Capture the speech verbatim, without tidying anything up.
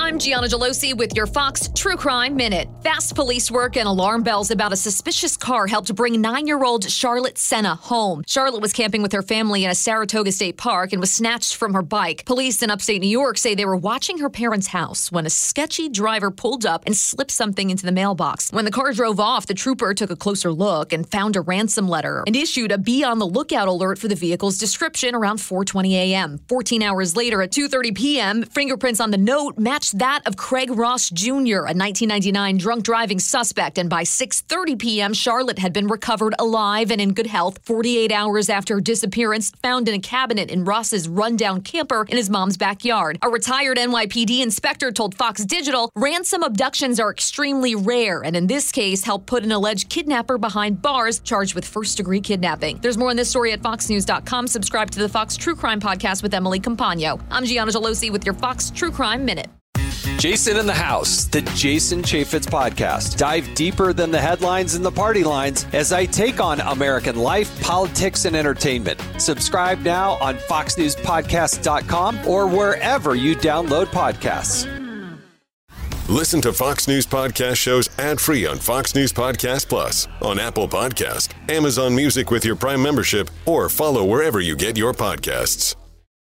I'm Gianna Gelosi with your Fox True Crime Minute. Fast police work and alarm bells about a suspicious car helped bring nine-year-old Charlotte Senna home. Charlotte was camping with her family in a Saratoga State Park and was snatched from her bike. Police in upstate New York say they were watching her parents' house when a sketchy driver pulled up and slipped something into the mailbox. When the car drove off, the trooper took a closer look and found a ransom letter and issued a be on the lookout alert for the vehicle's description around four twenty a.m. fourteen hours later at two thirty p.m., fingerprints on the note matched that of Craig Ross Junior, a nineteen ninety-nine drunk driving suspect, and by six thirty p.m., Charlotte had been recovered alive and in good health forty-eight hours after her disappearance, found in a cabinet in Ross's rundown camper in his mom's backyard. A retired N Y P D inspector told Fox Digital, ransom abductions are extremely rare, and in this case, helped put an alleged kidnapper behind bars charged with first-degree kidnapping. There's more on this story at fox news dot com. Subscribe to the Fox True Crime Podcast with Emily Campagno. I'm Gianna Gelosi with your Fox True Crime Minute. Jason in the House, the Jason Chaffetz Podcast. Dive deeper than the headlines and the party lines as I take on American life, politics, and entertainment. Subscribe now on fox news podcast dot com or wherever you download podcasts. Listen to Fox News Podcast shows ad-free on Fox News Podcast Plus, on Apple Podcast, Amazon Music with your Prime membership, or follow wherever you get your podcasts.